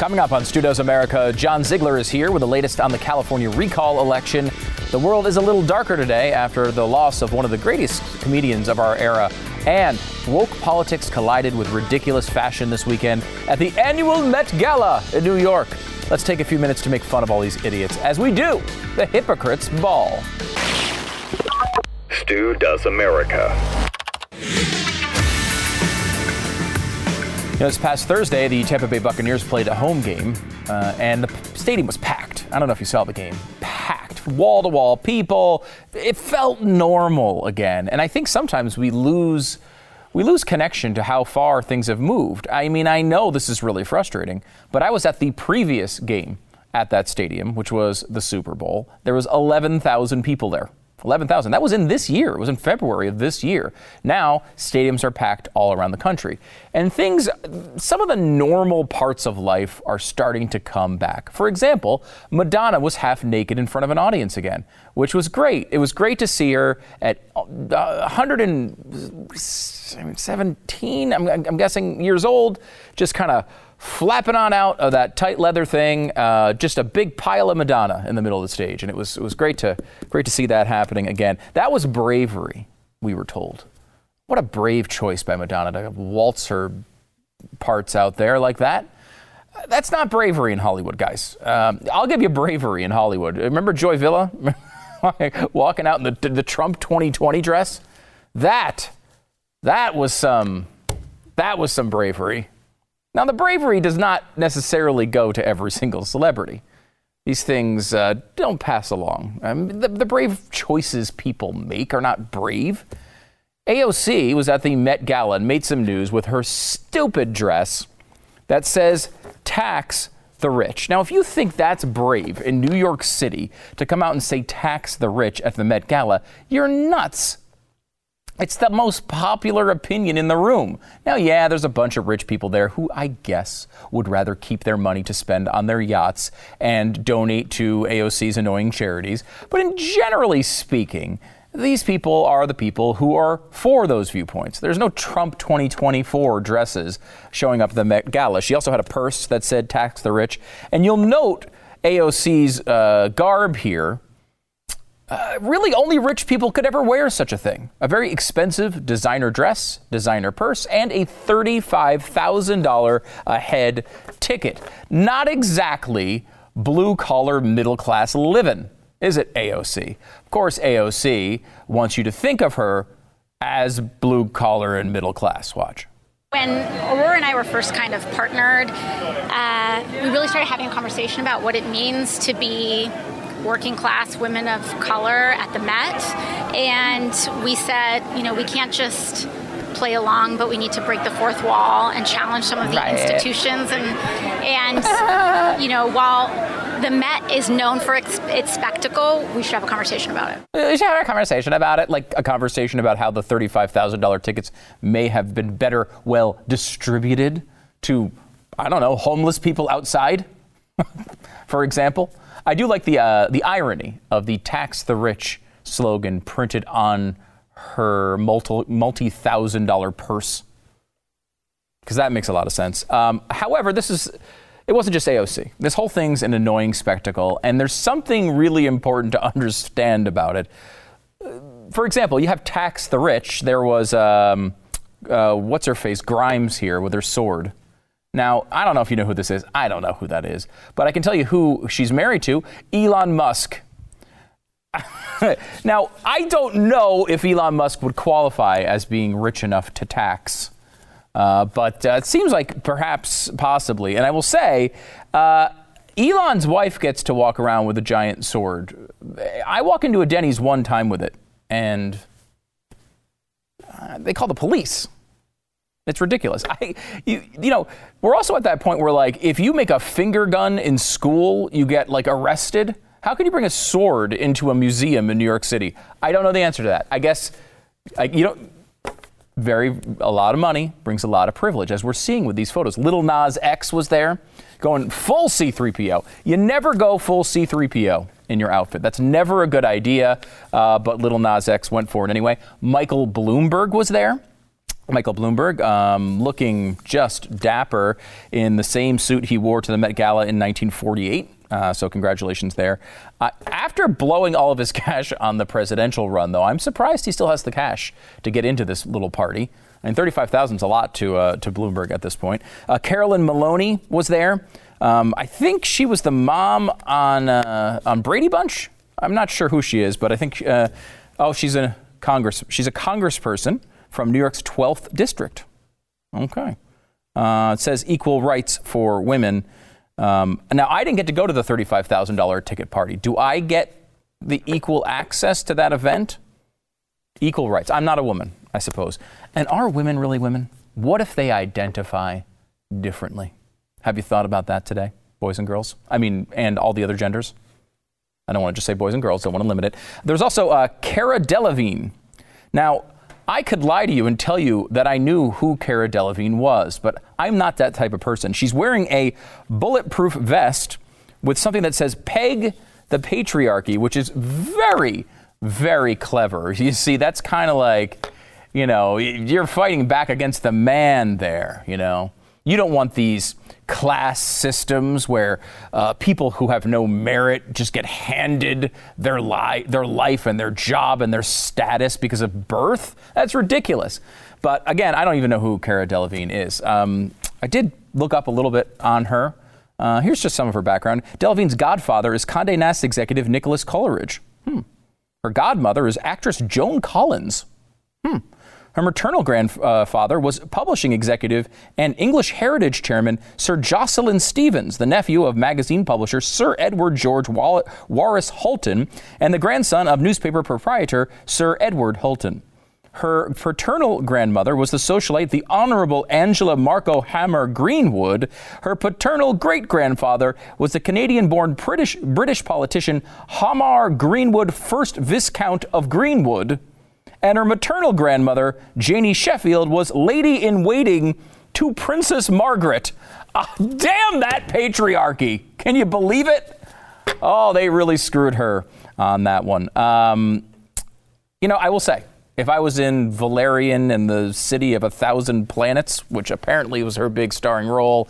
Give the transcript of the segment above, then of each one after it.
Coming up on Stu Does America, John Ziegler is here with the latest on the California recall election. The world is a little darker today after the loss of one of the greatest comedians of our era. And woke politics collided with ridiculous fashion this weekend at the annual Met Gala in New York. Let's take a few minutes to make fun of all these idiots as we do the Hypocrites Ball. Stu Does America. You know, this past Thursday, the Tampa Bay Buccaneers played a home game, and the stadium was packed. I don't know if you saw the game. Packed, wall-to-wall people. It felt normal again. And I think sometimes we lose connection to how far things have moved. I mean, I know this is really frustrating, but I was at the previous game at that stadium, which was the Super Bowl. There was 11,000 people there. 11,000. That was in this year. It was in February of this year. Now, stadiums are packed all around the country. And things, some of the normal parts of life are starting to come back. For example, Madonna was half naked in front of an audience again, which was great. It was great to see her at 117, I'm guessing, years old, just kind of flapping on out of that tight leather thing, just a big pile of Madonna in the middle of the stage. And it was great to see that happening again. That was bravery, we were told. What a brave choice by Madonna to waltz her parts out there like that. That's not bravery in Hollywood, guys. I'll give you bravery in Hollywood. Remember Joy Villa walking out in the Trump 2020 dress? That was some bravery. Now, the bravery does not necessarily go to every single celebrity. These things don't pass along. The brave choices people make are not brave. AOC was at the Met Gala and made some news with her stupid dress that says tax the rich. Now, if you think that's brave in New York City to come out and say tax the rich at the Met Gala, you're nuts. It's the most popular opinion in the room. Now, yeah, there's a bunch of rich people there who I guess would rather keep their money to spend on their yachts and donate to AOC's annoying charities. But in generally speaking, these people are the people who are for those viewpoints. There's no Trump 2024 dresses showing up at the Met Gala. She also had a purse that said tax the rich. And you'll note AOC's garb here. Really, only rich people could ever wear such a thing. A very expensive designer dress, designer purse, and a $35,000 a head ticket. Not exactly blue-collar, middle-class living, is it, AOC? Of course, AOC wants you to think of her as blue-collar and middle-class. Watch. When Aurora and I were first kind of partnered, we really started having a conversation about what it means to be working class women of color at the Met. And we said, you know, we can't just play along, but we need to break the fourth wall and challenge some of the institutions. And you know, while the Met is known for its spectacle, we should have a conversation about it. We should have a conversation about it, like a conversation about how the $35,000 tickets may have been better well distributed to, I don't know, homeless people outside, for example. I do like the irony of the tax the rich slogan printed on her multi-thousand-dollar purse, because that makes a lot of sense. However, it wasn't just AOC. This whole thing's an annoying spectacle, and there's something really important to understand about it. For example, you have tax the rich. There was, what's-her-face, Grimes here with her sword. Now, I don't know if you know who this is. I don't know who that is. But I can tell you who she's married to, Elon Musk. Now, I don't know if Elon Musk would qualify as being rich enough to tax. But it seems like perhaps, possibly. And I will say, Elon's wife gets to walk around with a giant sword. I walk into a Denny's one time with it, and they call the police. It's ridiculous. You know, we're also at that point where, like, if you make a finger gun in school, you get, like, arrested. How can you bring a sword into a museum in New York City? I don't know the answer to that. I guess, a lot of money brings a lot of privilege, as we're seeing with these photos. Little Nas X was there going full C-3PO. You never go full C-3PO in your outfit. That's never a good idea, but Little Nas X went for it anyway. Michael Bloomberg was there. Michael Bloomberg, looking just dapper in the same suit he wore to the Met Gala in 1948. So congratulations there. After blowing all of his cash on the presidential run, though, I'm surprised he still has the cash to get into this little party. And $35,000 is a lot to Bloomberg at this point. Carolyn Maloney was there. I think she was the mom on Brady Bunch. I'm not sure who she is, but I think she's a congressperson from New York's 12th district. Okay. It says equal rights for women. Now, I didn't get to go to the $35,000 ticket party. Do I get the equal access to that event? Equal rights. I'm not a woman, I suppose. And are women really women? What if they identify differently? Have you thought about that today, boys and girls? I mean, and all the other genders? I don't want to just say boys and girls. Don't want to limit it. There's also Cara Delevingne. Now, I could lie to you and tell you that I knew who Cara Delevingne was, but I'm not that type of person. She's wearing a bulletproof vest with something that says Peg the Patriarchy, which is very, very clever. You see, that's kind of like, you know, you're fighting back against the man there, you know. You don't want these class systems where people who have no merit just get handed their life and their job and their status because of birth. That's ridiculous. But again, I don't even know who Cara Delevingne is. I did look up a little bit on her. Here's just some of her background. Delevingne's godfather is Condé Nast executive Nicholas Coleridge. Her godmother is actress Joan Collins. Her maternal grandfather was publishing executive and English Heritage Chairman Sir Jocelyn Stevens, the nephew of magazine publisher Sir Edward George Warris Hulton, and the grandson of newspaper proprietor Sir Edward Hulton. Her paternal grandmother was the socialite, the Honorable Angela Marco Hammer Greenwood. Her paternal great-grandfather was the Canadian-born British politician Hamar Greenwood, 1st Viscount of Greenwood. And her maternal grandmother, Janie Sheffield, was lady-in-waiting to Princess Margaret. Damn that patriarchy. Can you believe it? Oh, they really screwed her on that one. You know, I will say, if I was in Valerian and the City of 1,000 Planets, which apparently was her big starring role,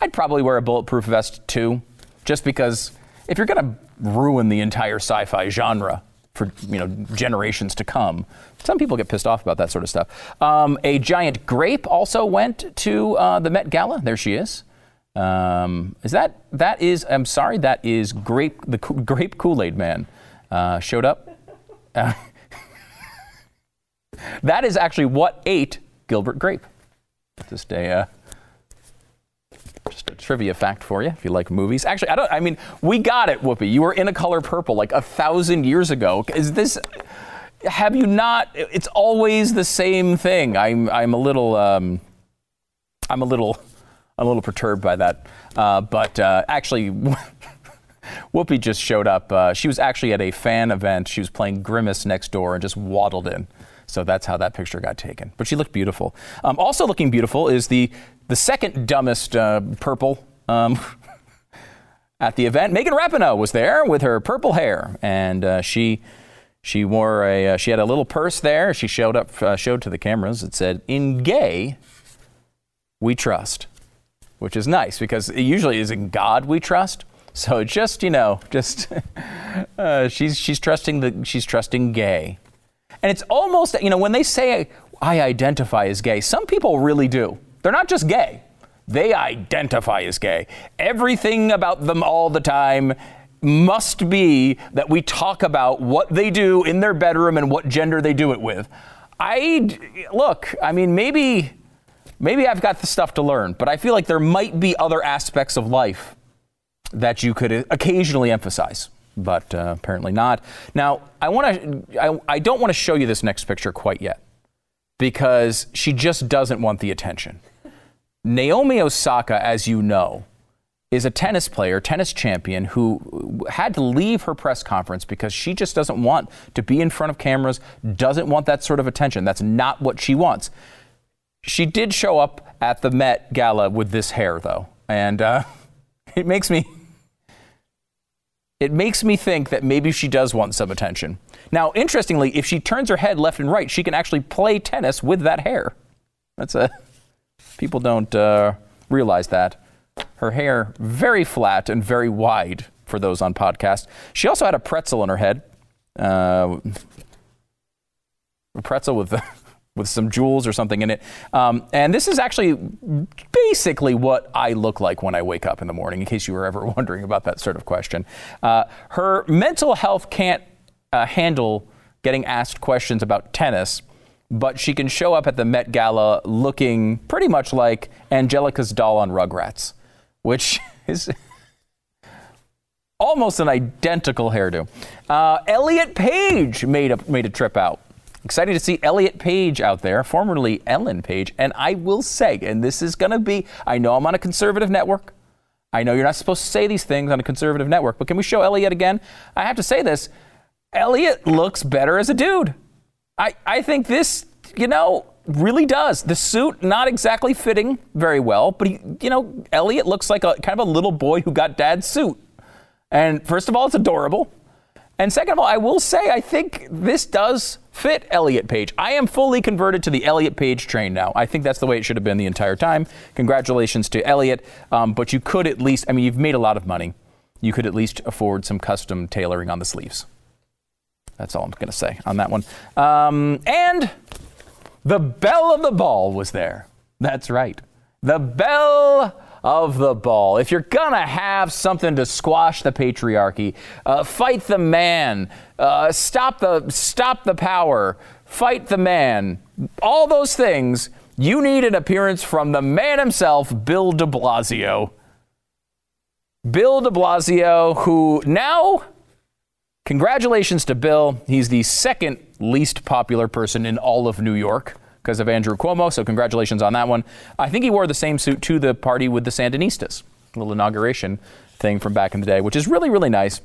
I'd probably wear a bulletproof vest, too, just because if you're going to ruin the entire sci-fi genre for, you know, generations to come. Some people get pissed off about that sort of stuff. A giant grape also went to the Met Gala. There she is. That is Grape, the Grape Kool-Aid Man showed up. That is actually what ate Gilbert Grape. Just a trivia fact for you, if you like movies. Actually, we got it, Whoopi. You were in A Color Purple like 1,000 years ago. Have you not? It's always the same thing. I'm a little perturbed by that. But actually, Whoopi just showed up. She was actually at a fan event. She was playing Grimace next door and just waddled in. So that's how that picture got taken. But she looked beautiful. Also looking beautiful is the second dumbest purple at the event. Megan Rapinoe was there with her purple hair, and she had a little purse there. She showed to the cameras. It said, "In gay, we trust," which is nice because it usually is "In God we trust." So she's trusting gay. And it's almost, you know, when they say, "I identify as gay," some people really do. They're not just gay. They identify as gay. Everything about them all the time must be that we talk about what they do in their bedroom and what gender they do it with. Maybe I've got the stuff to learn, but I feel like there might be other aspects of life that you could occasionally emphasize. But apparently not. Now, I don't want to show you this next picture quite yet because she just doesn't want the attention. Naomi Osaka, as you know, is a tennis champion who had to leave her press conference because she just doesn't want to be in front of cameras, doesn't want that sort of attention. That's not what she wants. She did show up at the Met Gala with this hair, though, and it makes me... It makes me think that maybe she does want some attention. Now, interestingly, if she turns her head left and right, she can actually play tennis with that hair. That's a people don't realize that. Her hair very flat and very wide for those on podcast. She also had a pretzel in her head, a pretzel with some jewels or something in it. And this is actually basically what I look like when I wake up in the morning, in case you were ever wondering about that sort of question. Her mental health can't handle getting asked questions about tennis, but she can show up at the Met Gala looking pretty much like Angelica's doll on Rugrats, which is almost an identical hairdo. Elliot Page made a trip out. Excited to see Elliot Page out there, formerly Ellen Page. And I will say, and this is going to be, I know I'm on a conservative network. I know you're not supposed to say these things on a conservative network, but can we show Elliot again? I have to say this. Elliot looks better as a dude. I think this, really does. The suit not exactly fitting very well, but, Elliot looks like a kind of a little boy who got dad's suit. And first of all, it's adorable. And second of all, I will say, I think this does fit Elliot Page. I am fully converted to the Elliot Page train now. I think that's the way it should have been the entire time. Congratulations to Elliot. But you could at least, you've made a lot of money. You could at least afford some custom tailoring on the sleeves. That's all I'm going to say on that one. And the belle of the ball was there. That's right. The belle of the ball. If you're going to have something to squash the patriarchy, fight the man, stop the power, fight the man, all those things, you need an appearance from the man himself, Bill de Blasio. Bill de Blasio, who now, congratulations to Bill, he's the second least popular person in all of New York, because of Andrew Cuomo, so congratulations on that one. I think he wore the same suit to the party with the Sandinistas, a little inauguration thing from back in the day, which is really, really nice.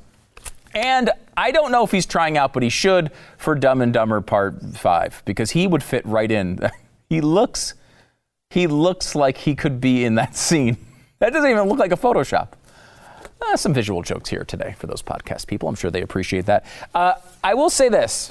And I don't know if he's trying out, but he should for Dumb and Dumber Part 5, because he would fit right in. He looks like he could be in that scene. That doesn't even look like a Photoshop. Some visual jokes here today for those podcast people. I'm sure they appreciate that. I will say this.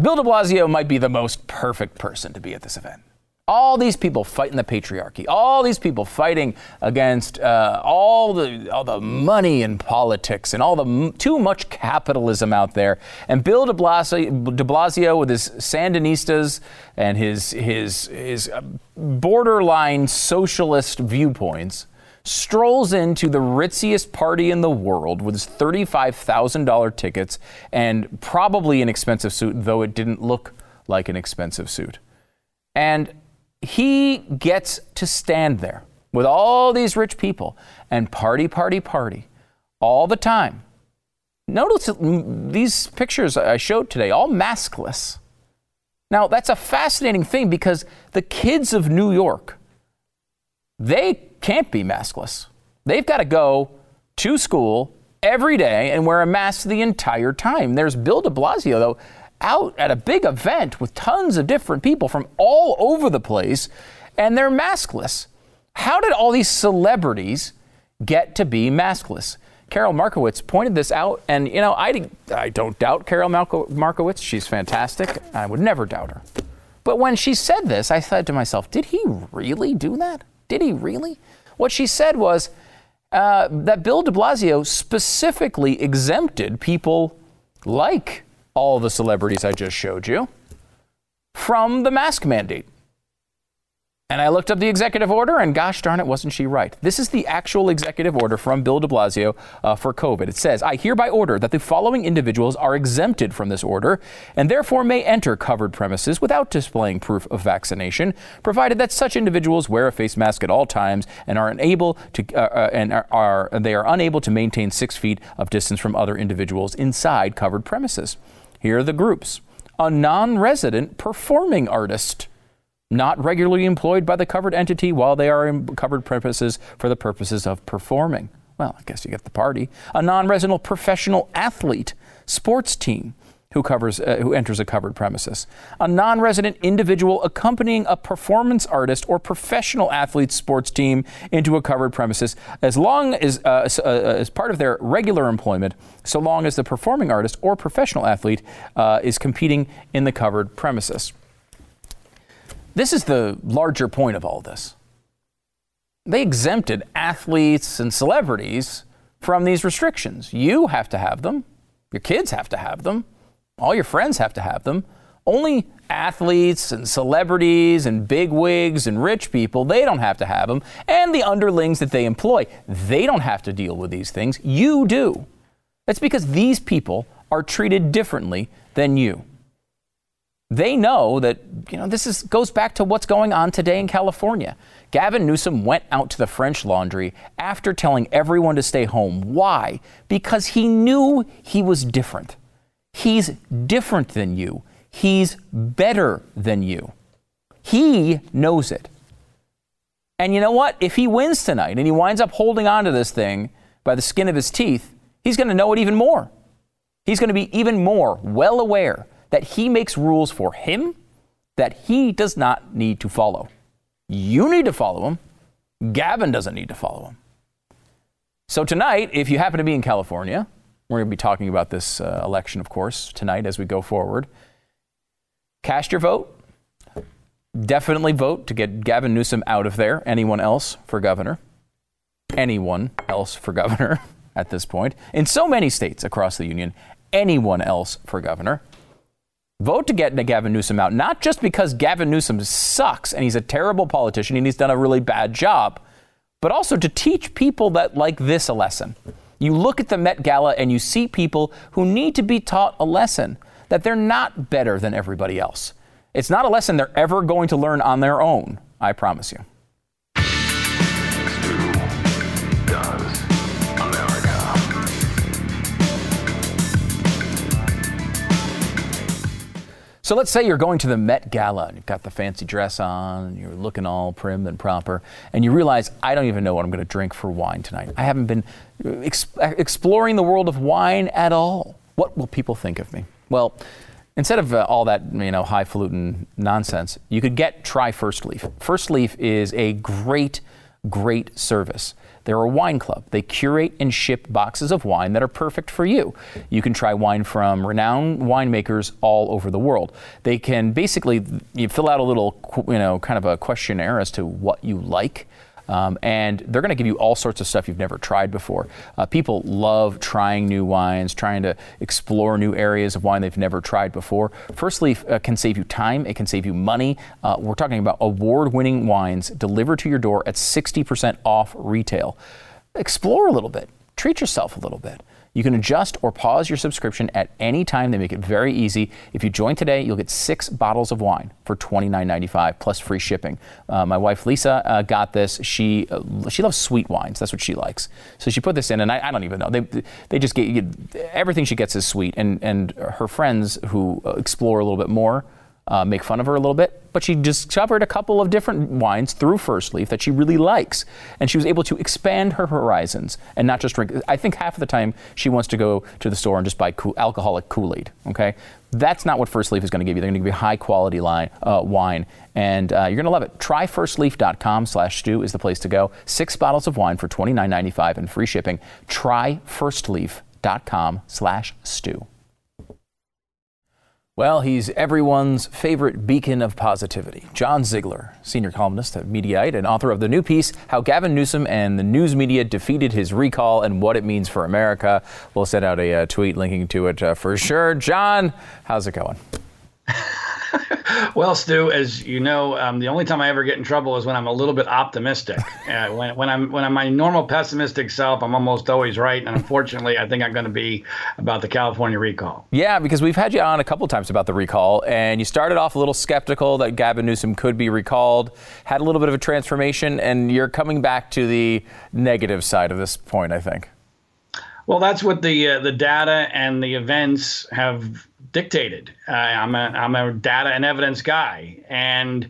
Bill de Blasio might be the most perfect person to be at this event. All these people fighting the patriarchy, all these people fighting against all the money in politics and all the too much capitalism out there. And Bill de Blasio with his Sandinistas and his borderline socialist viewpoints strolls into the ritziest party in the world with his $35,000 tickets and probably an expensive suit, though it didn't look like an expensive suit. And he gets to stand there with all these rich people and party, party, party all the time. Notice these pictures I showed today, all maskless. Now, that's a fascinating thing because the kids of New York, they can't be maskless. They've got to go to school every day and wear a mask the entire time. There's Bill de Blasio, though, out at a big event with tons of different people from all over the place, and they're maskless. How did all these celebrities get to be maskless? Carol Markowitz pointed this out, and, I don't doubt Carol Markowitz. She's fantastic. I would never doubt her. But when she said this, I said to myself, did he really do that? Did he really? What she said was that Bill de Blasio specifically exempted people like all the celebrities I just showed you from the mask mandate. And I looked up the executive order, and gosh darn it, wasn't she right? This is the actual executive order from Bill de Blasio for COVID. It says, I hereby order that the following individuals are exempted from this order and therefore may enter covered premises without displaying proof of vaccination, provided that such individuals wear a face mask at all times and are unable to maintain 6 feet of distance from other individuals inside covered premises. Here are the groups. A non-resident performing artist, not regularly employed by the covered entity while they are in covered premises for the purposes of performing. Well, I guess you get the party. A non-resident professional athlete, sports team who enters a covered premises. A non-resident individual accompanying a performance artist or professional athlete sports team into a covered premises as long as part of their regular employment, so long as the performing artist or professional athlete is competing in the covered premises. This is the larger point of all this. They exempted athletes and celebrities from these restrictions. You have to have them. Your kids have to have them. All your friends have to have them. Only athletes and celebrities and bigwigs and rich people, they don't have to have them. And the underlings that they employ, they don't have to deal with these things. You do. That's because these people are treated differently than you. They know that, this goes back to what's going on today in California. Gavin Newsom went out to the French Laundry after telling everyone to stay home. Why? Because he knew he was different. He's different than you. He's better than you. He knows it. And you know what? If he wins tonight and he winds up holding on to this thing by the skin of his teeth, he's going to know it even more. He's going to be even more well aware that he makes rules for him that he does not need to follow. You need to follow him. Gavin doesn't need to follow him. So tonight, if you happen to be in California, we're going to be talking about this election, of course, tonight as we go forward. Cast your vote. Definitely vote to get Gavin Newsom out of there. Anyone else for governor? Anyone else for governor at this point. In so many states across the union, anyone else for governor. Vote to get Gavin Newsom out, not just because Gavin Newsom sucks and he's a terrible politician and he's done a really bad job, but also to teach people that like this a lesson. You look at the Met Gala and you see people who need to be taught a lesson, that they're not better than everybody else. It's not a lesson they're ever going to learn on their own, I promise you. So let's say you're going to the Met Gala and you've got the fancy dress on and you're looking all prim and proper and you realize, I don't even know what I'm going to drink for wine tonight. I haven't been exploring the world of wine at all. What will people think of me? Well, instead of all that, highfalutin nonsense, you could try First Leaf. First Leaf is a great, great service. They're a wine club. They curate and ship boxes of wine that are perfect for you. You can try wine from renowned winemakers all over the world. They can basically, you fill out a little, kind of a questionnaire as to what you like. And they're going to give you all sorts of stuff you've never tried before. People love trying new wines, trying to explore new areas of wine they've never tried before. First Leaf can save you time. It can save you money. We're talking about award-winning wines delivered to your door at 60% off retail. Explore a little bit. Treat yourself a little bit. You can adjust or pause your subscription at any time. They make it very easy. If you join today, you'll get 6 bottles of wine for $29.95 plus free shipping. My wife, Lisa, got this. She loves sweet wines. That's what she likes. So she put this in, and I don't even know. They just get everything she gets is sweet. And her friends who explore a little bit more make fun of her a little bit, but she discovered a couple of different wines through First Leaf that she really likes, and she was able to expand her horizons and not just drink. I think half of the time she wants to go to the store and just buy alcoholic Kool-Aid, okay? That's not what First Leaf is going to give you. They're going to give you high-quality wine, and you're going to love it. Try firstleaf.com/stew is the place to go. 6 bottles of wine for $29.95 and free shipping. Try firstleaf.com/stew. Well, he's everyone's favorite beacon of positivity. John Ziegler, senior columnist at Mediaite and author of the new piece, How Gavin Newsom and the News Media Defeated His Recall and What It Means for America. We'll send out a tweet linking to it for sure. John, how's it going? Well, Stu, as you know, the only time I ever get in trouble is when I'm a little bit optimistic. When I'm my normal pessimistic self, I'm almost always right. And unfortunately, I think I'm going to be about the California recall. Yeah, because we've had you on a couple times about the recall, and you started off a little skeptical that Gavin Newsom could be recalled, had a little bit of a transformation, and you're coming back to the negative side of this point, I think. Well, that's what the data and the events have dictated. I'm a data and evidence guy, and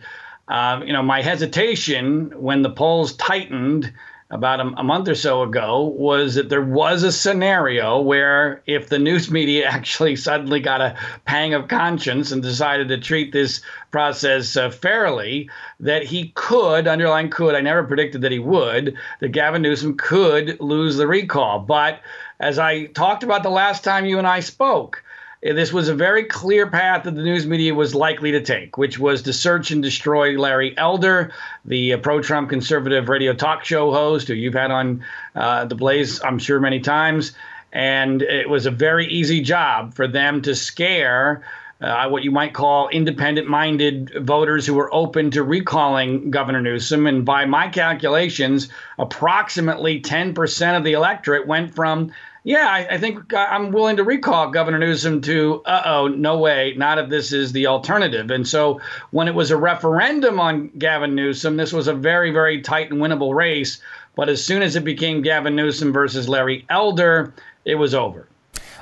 my hesitation when the polls tightened about a month or so ago was that there was a scenario where if the news media actually suddenly got a pang of conscience and decided to treat this process fairly, that he could, underline could, I never predicted that he would, that Gavin Newsom could lose the recall. But as I talked about the last time you and I spoke, This was a very clear path that the news media was likely to take, which was to search and destroy Larry Elder, the pro-Trump conservative radio talk show host who you've had on The Blaze, I'm sure, many times. And it was a very easy job for them to scare what you might call independent-minded voters who were open to recalling Governor Newsom. And by my calculations, approximately 10% of the electorate went from, yeah, I think I'm willing to recall Governor Newsom to, uh-oh, no way, not if this is the alternative. And so when it was a referendum on Gavin Newsom, this was a very, very tight and winnable race. But as soon as it became Gavin Newsom versus Larry Elder, it was over.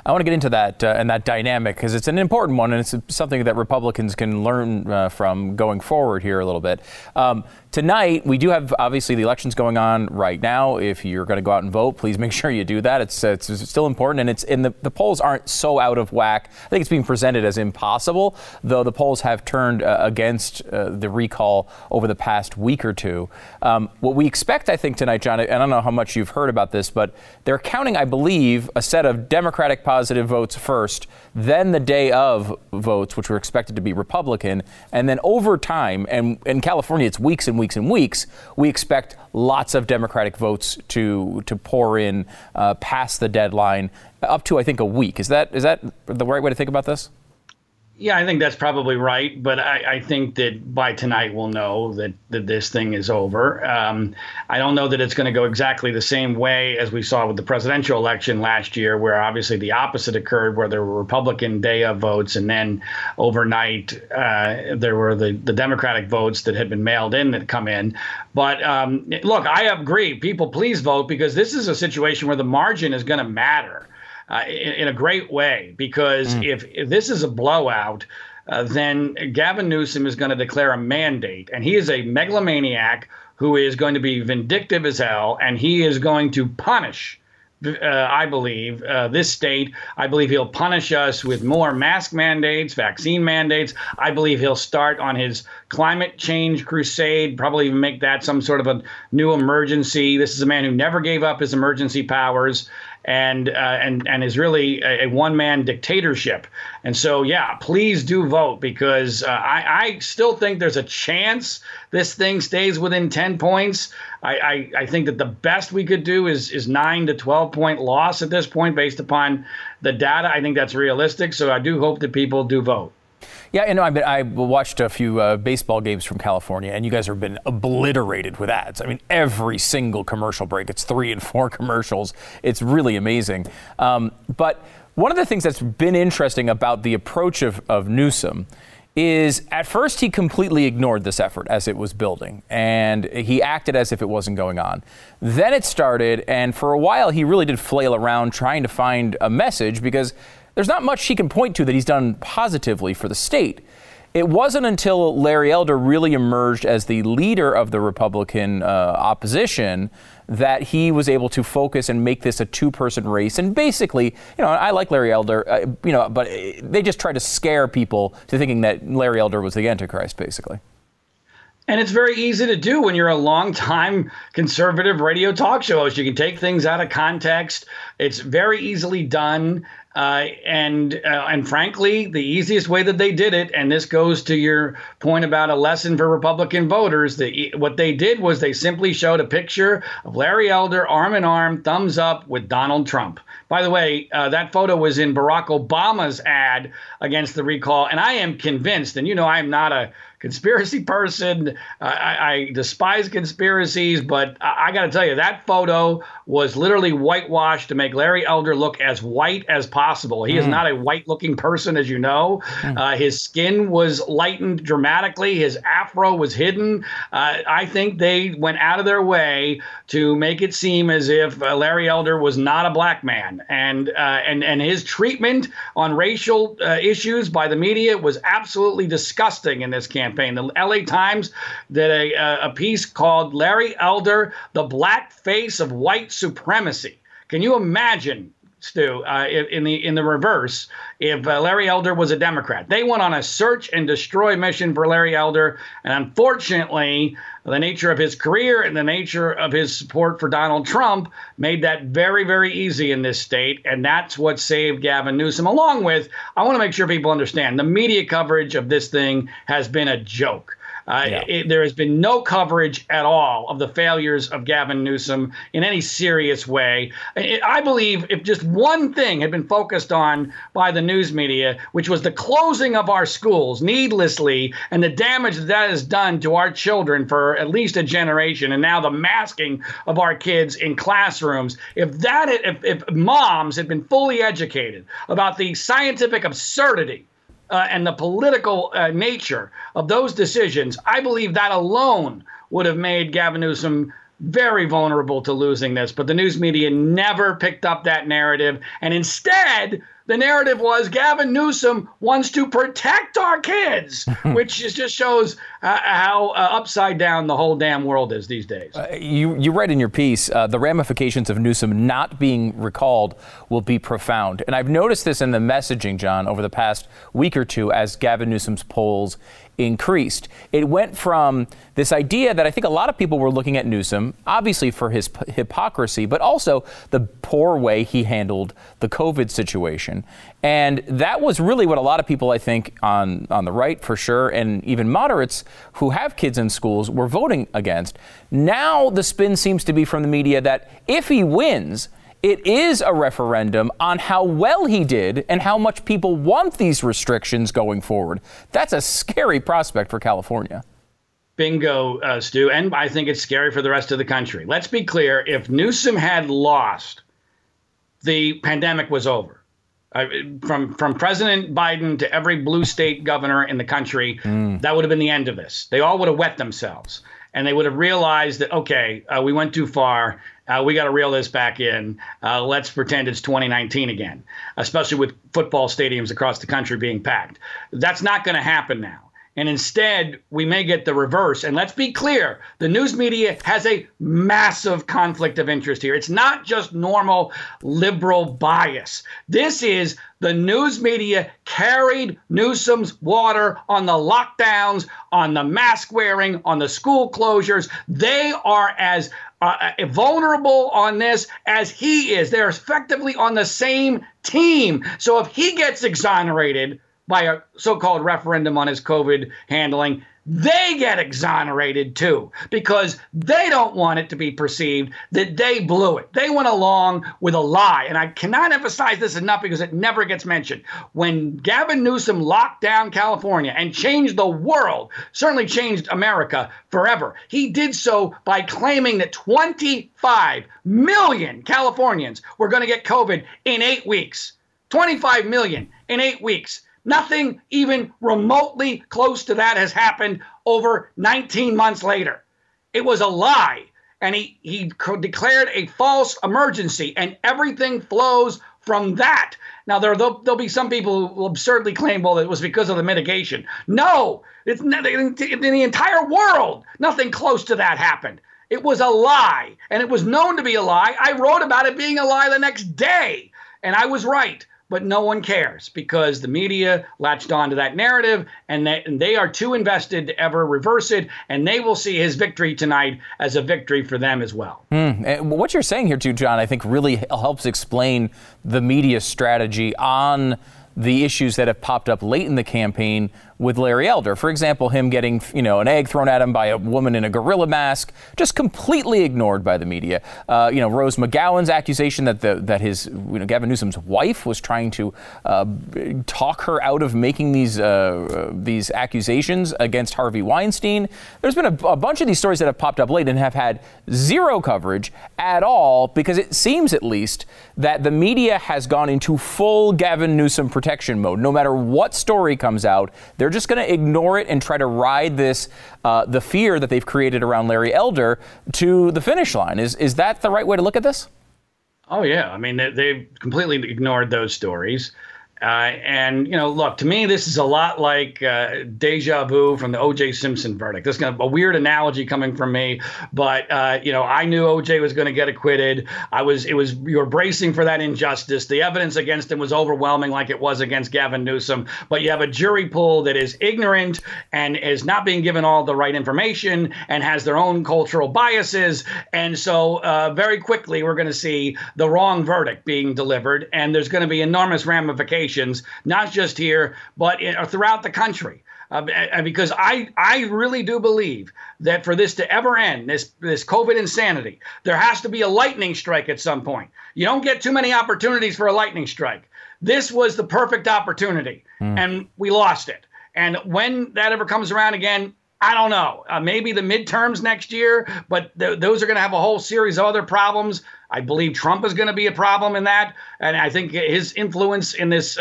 I want to get into that and that dynamic because it's an important one and it's something that Republicans can learn from going forward here a little bit. Tonight, we do have, obviously, the elections going on right now. If you're going to go out and vote, please make sure you do that. It's still important. And the polls aren't so out of whack. I think it's being presented as impossible, though the polls have turned against the recall over the past week or two. What we expect, I think, tonight, John, I don't know how much you've heard about this, but they're counting, I believe, a set of Democratic positive votes first, then the day of votes, which were expected to be Republican, and then over time, and in California it's weeks and weeks and weeks, we expect lots of Democratic votes to pour in past the deadline, up to, I think, a week. Is that the right way to think about this? Yeah, I think that's probably right. But I think that by tonight, we'll know that this thing is over. I don't know that it's going to go exactly the same way as we saw with the presidential election last year, where obviously the opposite occurred, where there were Republican day of votes. And then overnight, there were the Democratic votes that had been mailed in that come in. But look, I agree. People, please vote, because this is a situation where the margin is going to matter. In a great way, because if this is a blowout, then Gavin Newsom is going to declare a mandate, and he is a megalomaniac who is going to be vindictive as hell, and he is going to punish, I believe, this state. I believe he'll punish us with more mask mandates, vaccine mandates. I believe he'll start on his climate change crusade, probably even make that some sort of a new emergency. This is a man who never gave up his emergency powers. And is really a one-man dictatorship. And so, yeah, please do vote, because I still think there's a chance this thing stays within 10 points. I think that the best we could do is 9 to 12 point loss at this point based upon the data. I think that's realistic. So I do hope that people do vote. Yeah, and I watched a few baseball games from California, and you guys have been obliterated with ads. I mean, every single commercial break, it's 3 and 4 commercials. It's really amazing. But one of the things that's been interesting about the approach of Newsom is at first he completely ignored this effort as it was building, and he acted as if it wasn't going on. Then it started, and for a while he really did flail around trying to find a message, because there's not much he can point to that he's done positively for the state. It wasn't until Larry Elder really emerged as the leader of the Republican opposition that he was able to focus and make this a two-person race. And basically, I like Larry Elder, but they just tried to scare people to thinking that Larry Elder was the Antichrist, basically. And it's very easy to do when you're a longtime conservative radio talk show host. You can take things out of context. It's very easily done. And frankly, the easiest way that they did it, and this goes to your point about a lesson for Republican voters, what they did was they simply showed a picture of Larry Elder arm in arm, thumbs up, with Donald Trump. By the way, that photo was in Barack Obama's ad against the recall. And I am convinced, and I'm not a conspiracy person. I despise conspiracies, but I got to tell you, that photo was literally whitewashed to make Larry Elder look as white as possible. He is not a white-looking person, as you know. His skin was lightened dramatically. His afro was hidden. I think they went out of their way to make it seem as if Larry Elder was not a black man. And his treatment on racial issues by the media was absolutely disgusting in this campaign. The LA Times did a piece called Larry Elder, the Black Face of White Supremacy. Can you imagine Stu, in the reverse, if Larry Elder was a Democrat. They went on a search and destroy mission for Larry Elder. And unfortunately, the nature of his career and the nature of his support for Donald Trump made that very, very easy in this state. And that's what saved Gavin Newsom. Along with, I want to make sure people understand, the media coverage of this thing has been a joke. There has been no coverage at all of the failures of Gavin Newsom in any serious way. I believe if just one thing had been focused on by the news media, which was the closing of our schools needlessly and the damage that has done to our children for at least a generation, and now the masking of our kids in classrooms, if moms had been fully educated about the scientific absurdity and the political nature of those decisions, I believe that alone would have made Gavin Newsom very vulnerable to losing this. But the news media never picked up that narrative. And instead, the narrative was Gavin Newsom wants to protect our kids, which just shows how upside down the whole damn world is these days. You write in your piece, the ramifications of Newsom not being recalled will be profound. And I've noticed this in the messaging, John, over the past week or two as Gavin Newsom's polls increased. It went from this idea that I think a lot of people were looking at Newsom, obviously for his hypocrisy, but also the poor way he handled the COVID situation. And that was really what a lot of people, I think, on the right for sure, and even moderates who have kids in schools were voting against. Now the spin seems to be from the media that if he wins, it is a referendum on how well he did and how much people want these restrictions going forward. That's a scary prospect for California. Bingo, Stu. And I think it's scary for the rest of the country. Let's be clear. If Newsom had lost, the pandemic was over. From President Biden to every blue state governor in the country, that would have been the end of this. They all would have wet themselves. And they would have realized that, OK, we went too far. We got to reel this back in. Let's pretend it's 2019 again, especially with football stadiums across the country being packed. That's not going to happen now. And instead, we may get the reverse. And let's be clear, the news media has a massive conflict of interest here. It's not just normal liberal bias. This is the news media carried Newsom's water on the lockdowns, on the mask wearing, on the school closures. They are as vulnerable on this as he is. They're effectively on the same team. So if he gets exonerated by a so-called referendum on his COVID handling, they get exonerated too, because they don't want it to be perceived that they blew it. They went along with a lie. And I cannot emphasize this enough because it never gets mentioned. When Gavin Newsom locked down California and changed the world, certainly changed America forever, he did so by claiming that 25 million Californians were going to get COVID in 8 weeks. 25 million in 8 weeks. Nothing even remotely close to that has happened over 19 months later. It was a lie, and he declared a false emergency, and everything flows from that. Now, there'll be some people who will absurdly claim, well, it was because of the mitigation. No, it's not, in the entire world, nothing close to that happened. It was a lie, and it was known to be a lie. I wrote about it being a lie the next day, and I was right. But no one cares because the media latched onto that narrative, and they are too invested to ever reverse it. And they will see his victory tonight as a victory for them as well. And what you're saying here, too, John, I think really helps explain the media strategy on the issues that have popped up late in the campaign with Larry Elder. For example, him getting, an egg thrown at him by a woman in a gorilla mask, just completely ignored by the media. Rose McGowan's accusation that his, Gavin Newsom's wife was trying to talk her out of making these accusations against Harvey Weinstein. There's been a bunch of these stories that have popped up late and have had zero coverage at all, because it seems at least that the media has gone into full Gavin Newsom protection mode. No matter what story comes out, they're just going to ignore it and try to ride this, the fear that they've created around Larry Elder, to the finish line. Is that the right way to look at this? Oh, yeah. I mean, they've completely ignored those stories. And, you know, look, to me, this is a lot like deja vu from the O.J. Simpson verdict. This is a weird analogy coming from me. But, you know, I knew O.J. was going to get acquitted. You were bracing for that injustice. The evidence against him was overwhelming, like it was against Gavin Newsom. But you have a jury pool that is ignorant and is not being given all the right information and has their own cultural biases. And so very quickly, we're going to see the wrong verdict being delivered. And there's going to be enormous ramifications, not just here, but throughout the country. Because I really do believe that for this to ever end, this COVID insanity, there has to be a lightning strike at some point. You don't get too many opportunities for a lightning strike. This was the perfect opportunity, and we lost it. And when that ever comes around again, I don't know. Maybe the midterms next year, but those are going to have a whole series of other problems. I believe Trump is going to be a problem in that. And I think his influence in this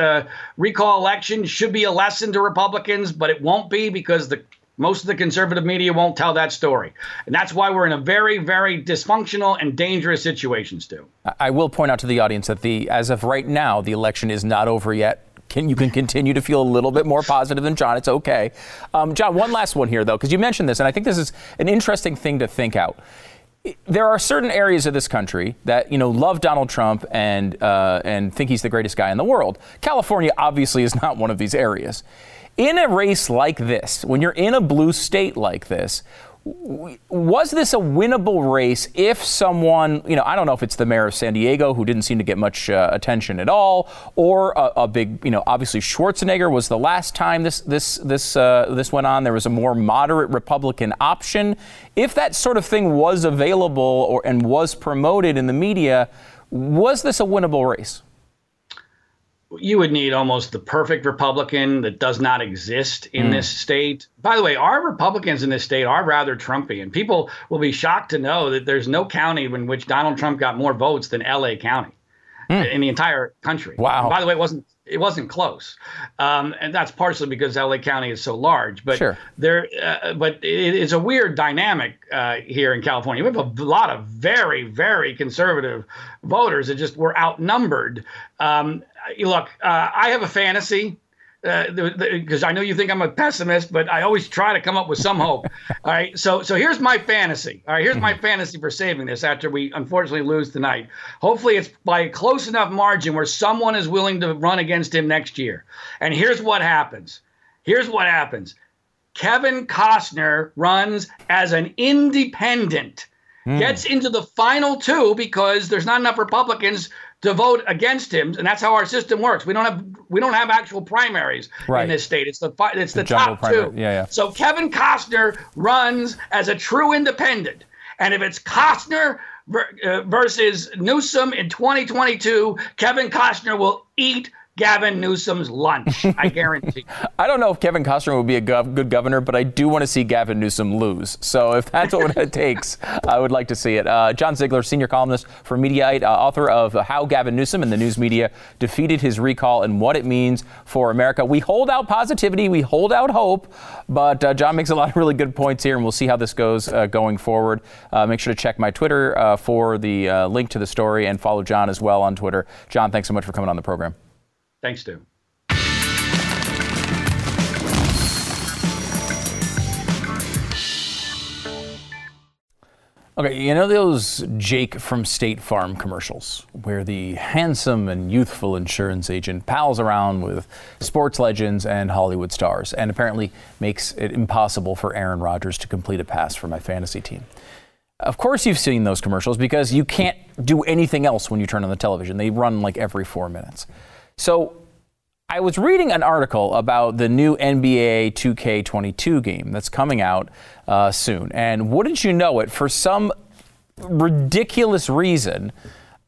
recall election should be a lesson to Republicans, but it won't be because most of the conservative media won't tell that story. And that's why we're in a very, very dysfunctional and dangerous situation, Stu. I will point out to the audience that as of right now, the election is not over yet. You can continue to feel a little bit more positive than John. It's okay. John, one last one here, though, because you mentioned this, and I think this is an interesting thing to think out. There are certain areas of this country that, you know, love Donald Trump and think he's the greatest guy in the world. California obviously is not one of these areas. In a race like this, when you're in a blue state like this, was this a winnable race if someone, you know, I don't know if it's the mayor of San Diego who didn't seem to get much attention at all, or a big, you know, obviously Schwarzenegger was the last time this went on. There was a more moderate Republican option. If that sort of thing was available and was promoted in the media, was this a winnable race? You would need almost the perfect Republican that does not exist in this state. By the way, our Republicans in this state are rather Trumpian. People will be shocked to know that there's no county in which Donald Trump got more votes than LA County in the entire country. Wow. And by the way, it wasn't close. And that's partially because LA County is so large. But sure. But it's a weird dynamic here in California. We have a lot of very, very conservative voters that just were outnumbered. Look, I have a fantasy because I know you think I'm a pessimist, but I always try to come up with some hope. All right. So here's my fantasy. All right. Here's my fantasy for saving this after we unfortunately lose tonight. Hopefully it's by a close enough margin where someone is willing to run against him next year. And here's what happens. Kevin Costner runs as an independent, gets into the final two because there's not enough Republicans to vote against him, and that's how our system works. We don't have actual primaries in this state. It's the top two. Yeah. So Kevin Costner runs as a true independent, and if it's Costner versus Newsom in 2022, Kevin Costner will eat Gavin Newsom's lunch. I guarantee. I don't know if Kevin Costner would be a good governor, but I do want to see Gavin Newsom lose. So if that's what it takes, I would like to see it. John Ziegler, senior columnist for Mediaite, author of How Gavin Newsom and the News Media Defeated His Recall and What It Means for America. We hold out positivity. We hold out hope. But John makes a lot of really good points here, and we'll see how this goes going forward. Make sure to check my Twitter for the link to the story and follow John as well on Twitter. John, thanks so much for coming on the program. Thanks, Stu. Okay, you know those Jake from State Farm commercials where the handsome and youthful insurance agent pals around with sports legends and Hollywood stars and apparently makes it impossible for Aaron Rodgers to complete a pass for my fantasy team. Of course you've seen those commercials because you can't do anything else when you turn on the television. They run like every 4 minutes. So I was reading an article about the new NBA 2K22 game that's coming out soon. And wouldn't you know it, for some ridiculous reason,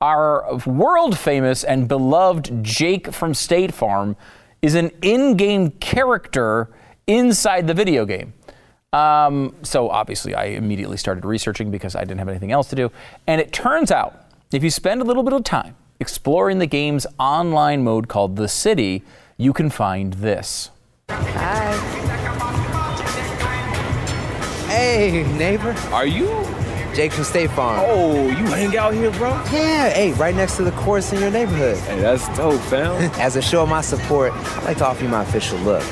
our world famous and beloved Jake from State Farm is an in-game character inside the video game. So obviously I immediately started researching because I didn't have anything else to do. And it turns out if you spend a little bit of time exploring the game's online mode called The City, you can find this. Hi. Hey, neighbor. Are you Jake from State Farm. Oh, you hang out here, bro? Yeah, hey, right next to the course in your neighborhood. Hey, that's dope, fam. As a show of my support, I'd like to offer you my official look.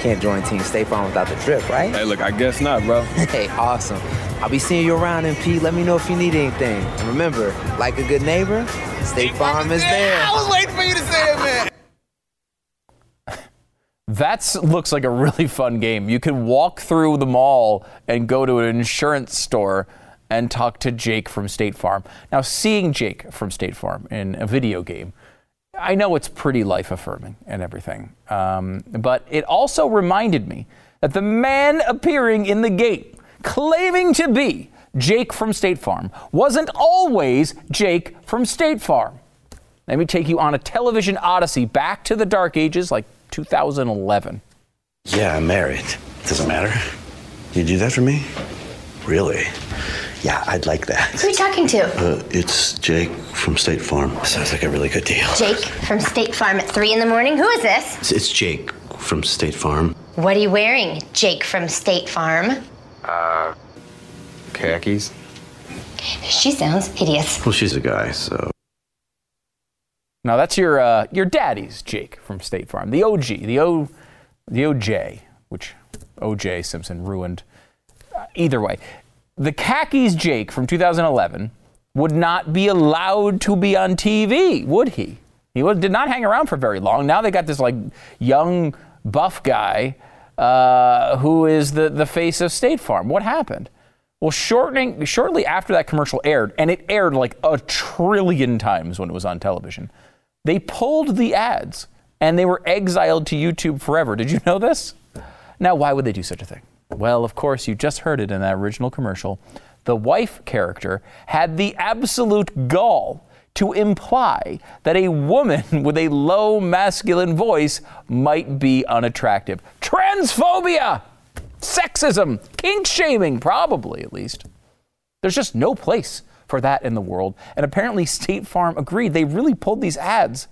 Can't join Team State Farm without the drip, right? Hey, look, I guess not, bro. Hey, awesome. I'll be seeing you around, MP. Let me know if you need anything. And remember, like a good neighbor, State Farm is there. I was waiting for you to say that, man. That looks like a really fun game. You can walk through the mall and go to an insurance store and talk to Jake from State Farm. Now, seeing Jake from State Farm in a video game, I know it's pretty life-affirming and everything, but it also reminded me that the man appearing in the game, claiming to be Jake from State Farm, wasn't always Jake from State Farm. Let me take you on a television odyssey back to the dark ages, like 2011. Yeah, I'm married. Doesn't matter. You do that for me? Really? Yeah, I'd like that. Who are you talking to? It's Jake from State Farm. Sounds like a really good deal. Jake from State Farm at 3 in the morning? Who is this? It's Jake from State Farm. What are you wearing, Jake from State Farm? Khakis. She sounds hideous. Well, she's a guy, so. Now, that's your daddy's Jake from State Farm. The OG, the OJ, which OJ Simpson ruined. Either way. The khakis Jake from 2011 would not be allowed to be on TV, would he? He did not hang around for very long. Now they got this like young buff guy who is the face of State Farm. What happened? Well, shortly after that commercial aired, and it aired like 1 trillion times when it was on television, they pulled the ads and they were exiled to YouTube forever. Did you know this? Now, why would they do such a thing? Well, of course, you just heard it in that original commercial. The wife character had the absolute gall to imply that a woman with a low masculine voice might be unattractive. Transphobia, sexism, kink shaming, probably at least. There's just no place for that in the world. And apparently State Farm agreed. They really pulled these ads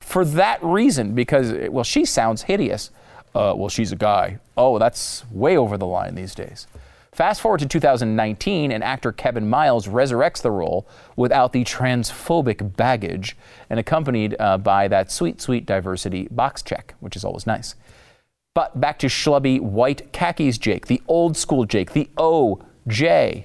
for that reason because, well, she sounds hideous. Well, she's a guy. Oh, that's way over the line these days. Fast forward to 2019, and actor Kevin Miles resurrects the role without the transphobic baggage and accompanied by that sweet, sweet diversity box check, which is always nice. But back to schlubby white khakis Jake, the old school Jake, the OJ.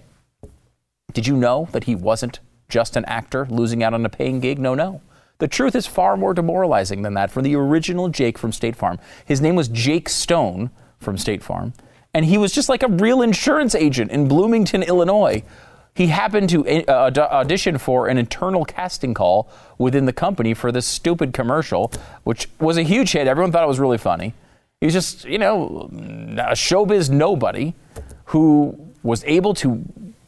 Did you know that he wasn't just an actor losing out on a paying gig? No. The truth is far more demoralizing than that for the original Jake from State Farm. His name was Jake Stone from State Farm, and he was just like a real insurance agent in Bloomington, Illinois. He happened to audition for an internal casting call within the company for this stupid commercial, which was a huge hit. Everyone thought it was really funny. He was just, you know, a showbiz nobody who was able to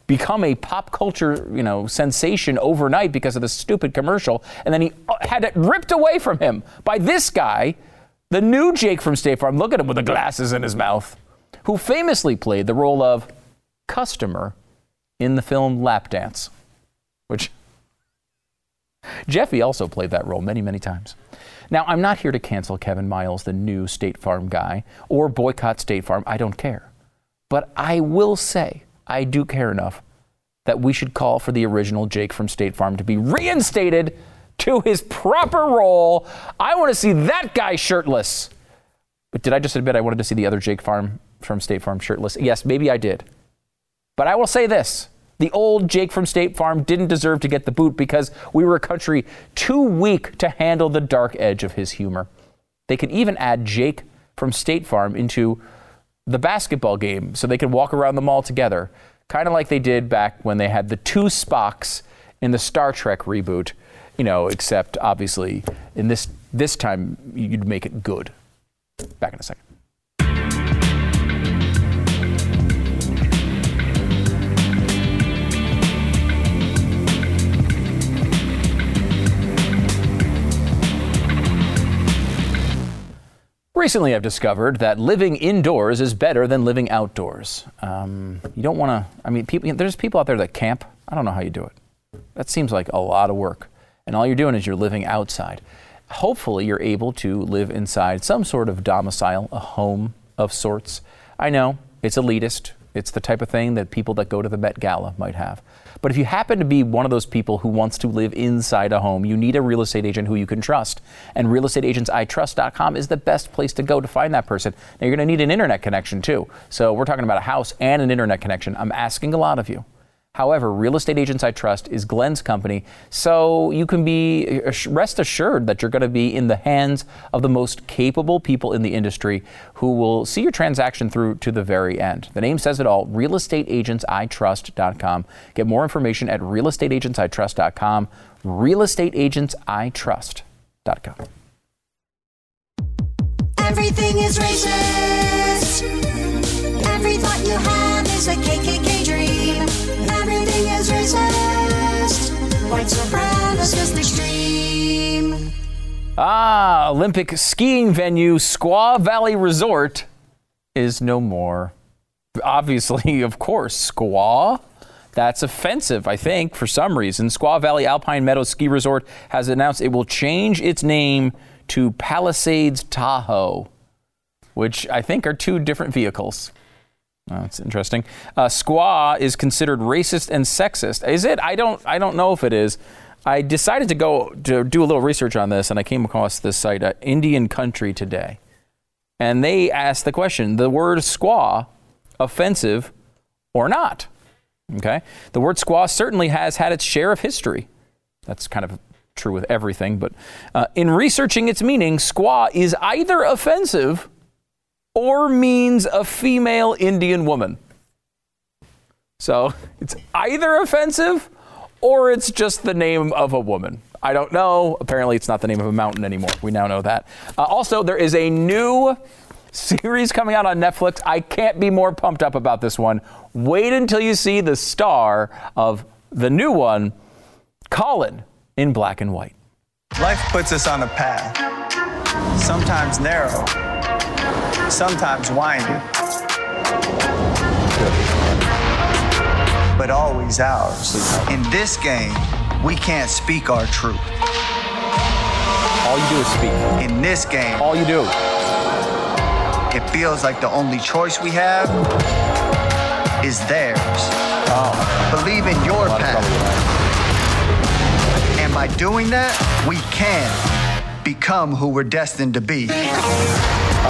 become a pop culture, you know, sensation overnight because of the stupid commercial, and then he had it ripped away from him by this guy, the new Jake from State Farm, look at him with the glasses in his mouth, who famously played the role of customer in the film Lap Dance, which Jeffy also played that role many, many times. Now, I'm not here to cancel Kevin Miles, the new State Farm guy, or boycott State Farm. I don't care. But I will say, I do care enough that we should call for the original Jake from State Farm to be reinstated to his proper role. I want to see that guy shirtless. But did I just admit I wanted to see the other Jake from State Farm shirtless? Yes, maybe I did. But I will say this. The old Jake from State Farm didn't deserve to get the boot because we were a country too weak to handle the dark edge of his humor. They could even add Jake from State Farm into the basketball game so they could walk around the mall together, kind of like they did back when they had the two Spocks in the Star Trek reboot, you know, except obviously in this time you'd make it good. Back in a second. Recently, I've discovered that living indoors is better than living outdoors. You don't want to, there's people out there that camp. I don't know how you do it. That seems like a lot of work. And all you're doing is you're living outside. Hopefully, you're able to live inside some sort of domicile, a home of sorts. I know, it's elitist. It's the type of thing that people that go to the Met Gala might have. But if you happen to be one of those people who wants to live inside a home, you need a real estate agent who you can trust. And realestateagentsitrust.com is the best place to go to find that person. Now, you're going to need an internet connection, too. So we're talking about a house and an internet connection. I'm asking a lot of you. However, Real Estate Agents I Trust is Glenn's company, so you can be rest assured that you're going to be in the hands of the most capable people in the industry who will see your transaction through to the very end. The name says it all, realestateagentsitrust.com. Get more information at realestateagentsitrust.com, realestateagentsitrust.com. Everything is racist. Every thought you have is a KKK dream. Everything is racist. White supremacist extreme. Ah, Olympic skiing venue Squaw Valley Resort is no more. Obviously, of course, Squaw. That's offensive, I think, for some reason. Squaw Valley Alpine Meadows Ski Resort has announced it will change its name to Palisades Tahoe, which I think are two different vehicles. Oh, that's interesting. Squaw is considered racist and sexist. Is it? I don't know if it is. I decided to go to do a little research on this, and I came across this site, Indian Country Today. And they asked the question, the word squaw, offensive or not? Okay. The word squaw certainly has had its share of history. That's kind of true with everything. But in researching its meaning, squaw is either offensive or means a female Indian woman. So it's either offensive or it's just the name of a woman. I don't know. Apparently it's not the name of a mountain anymore. We now know that. Also, there is a new series coming out on Netflix. I can't be more pumped up about this one. Wait until you see the star of the new one, Colin, in black and white. Life puts us on a path, sometimes narrow, sometimes winding, but always ours. In this game, we can't speak our truth. All you do is speak. In this game, all you do. It feels like the only choice we have is theirs. Oh. Believe in your path. And by doing that, we can become who we're destined to be.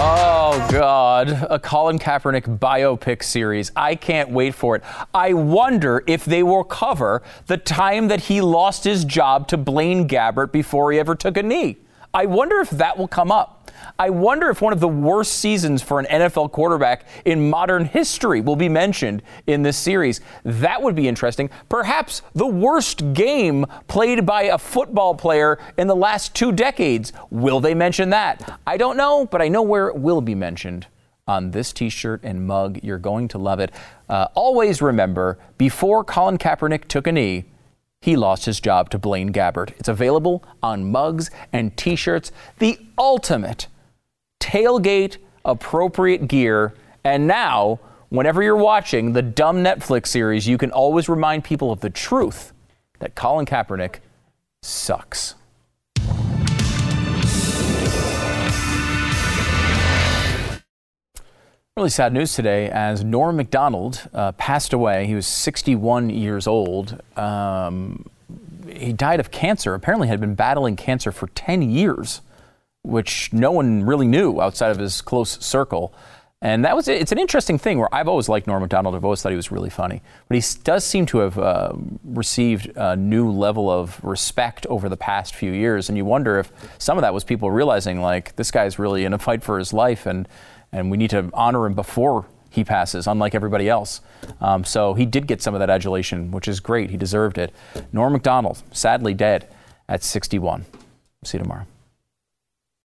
Oh, God, a Colin Kaepernick biopic series. I can't wait for it. I wonder if they will cover the time that he lost his job to Blaine Gabbert before he ever took a knee. I wonder if that will come up. I wonder if one of the worst seasons for an NFL quarterback in modern history will be mentioned in this series. That would be interesting. Perhaps the worst game played by a football player in the last 2 decades. Will they mention that? I don't know, but I know where it will be mentioned on this T-shirt and mug. You're going to love it. Always remember, before Colin Kaepernick took a knee, he lost his job to Blaine Gabbert. It's available on mugs and T-shirts. The ultimate tailgate appropriate gear. And now, whenever you're watching the dumb Netflix series, you can always remind people of the truth that Colin Kaepernick sucks. Really sad news today as Norm Macdonald passed away. He was 61 years old. He died of cancer, apparently had been battling cancer for 10 years, which no one really knew outside of his close circle. And that was it's an interesting thing where I've always liked Norm Macdonald. I've always thought he was really funny. But he does seem to have received a new level of respect over the past few years. And you wonder if some of that was people realizing, like, this guy's really in a fight for his life, and we need to honor him before he passes, unlike everybody else. So he did get some of that adulation, which is great. He deserved it. Norm Macdonald, sadly dead at 61. See you tomorrow.